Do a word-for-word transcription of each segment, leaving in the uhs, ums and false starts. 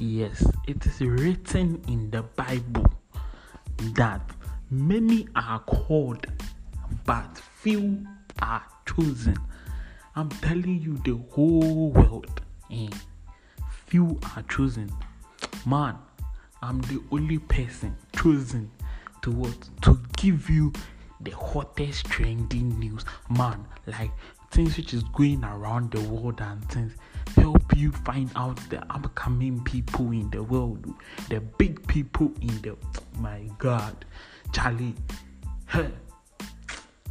Yes, it is written in the Bible that many are called, but few are chosen. I'm telling you, the whole world, eh? Few are chosen. Man, I'm the only person chosen to what? To give you the hottest trending news, man, like things which is going around the world and things. Help you find out the upcoming people in the world, the big people in the, my God, Charlie, hey,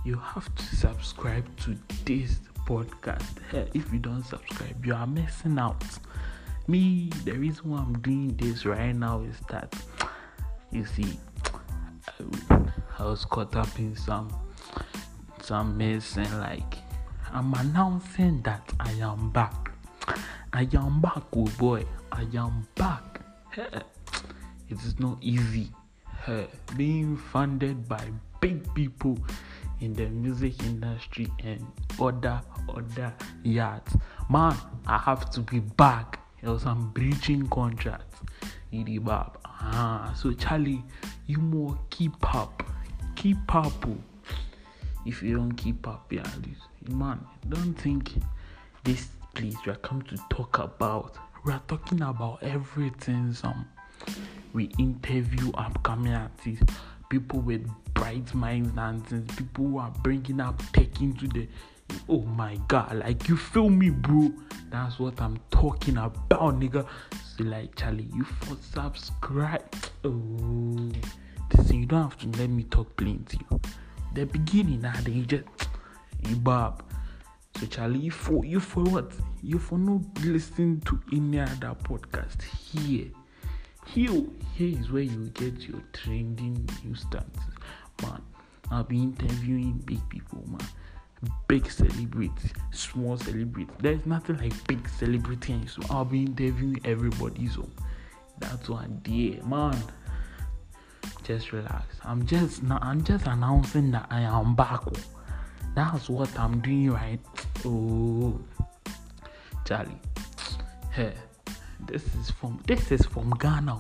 you have to subscribe to this podcast. Hey, if you don't subscribe, you are missing out. Me, the reason why I'm doing this right now is that, you see, I was caught up in some some mess, and like, I'm announcing that I am back. I am back, oh boy. I am back. It is not easy. Being funded by big people in the music industry and other, other yards. Man, I have to be back. Else I'm breaching contracts. Ah, so Charlie, you more keep up. Keep up. Oh. If you don't keep up, yeah, man, don't think this place we are come to talk about. We are talking about everything. Some we interview upcoming artists, people with bright minds and things, people who are bringing up tech into the. Oh my God, like, you feel me, bro? That's what I'm talking about, nigga. So like, Charlie, you for subscribe. Oh, listen, you don't have to let me talk plenty. The beginning, now they just you bob. So Charlie, you for you for what? You for not listening to any other podcast here. Here, here is where you get your trending news stats, man. I'll be interviewing big people, man. Big celebrities, small celebrities. There's nothing like big celebrities. So I'll be interviewing everybody. So that's one day, man. Just relax. I'm just now. I'm just announcing that I am back. That's what I'm doing, right? Oh, Charlie. Hey, this is from this is from Ghana.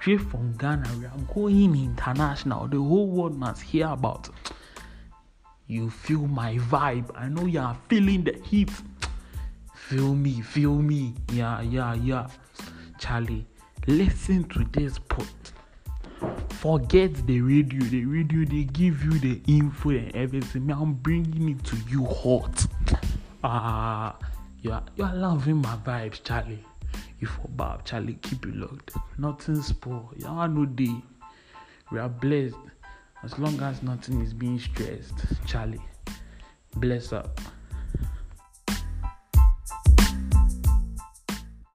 Straight from Ghana. We are going international. The whole world must hear about. You feel my vibe. I know you are feeling the heat. Feel me, feel me. Yeah, yeah, yeah. Charlie, listen to this pod. Forget the radio. The radio, they give you the info and everything. I'm bringing it to you hot. Ah, uh, you are you are loving my vibes, Charlie. You for Bob, Charlie, keep it locked. Nothing spoil. You are no day. We are blessed. As long as nothing is being stressed, Charlie, bless up.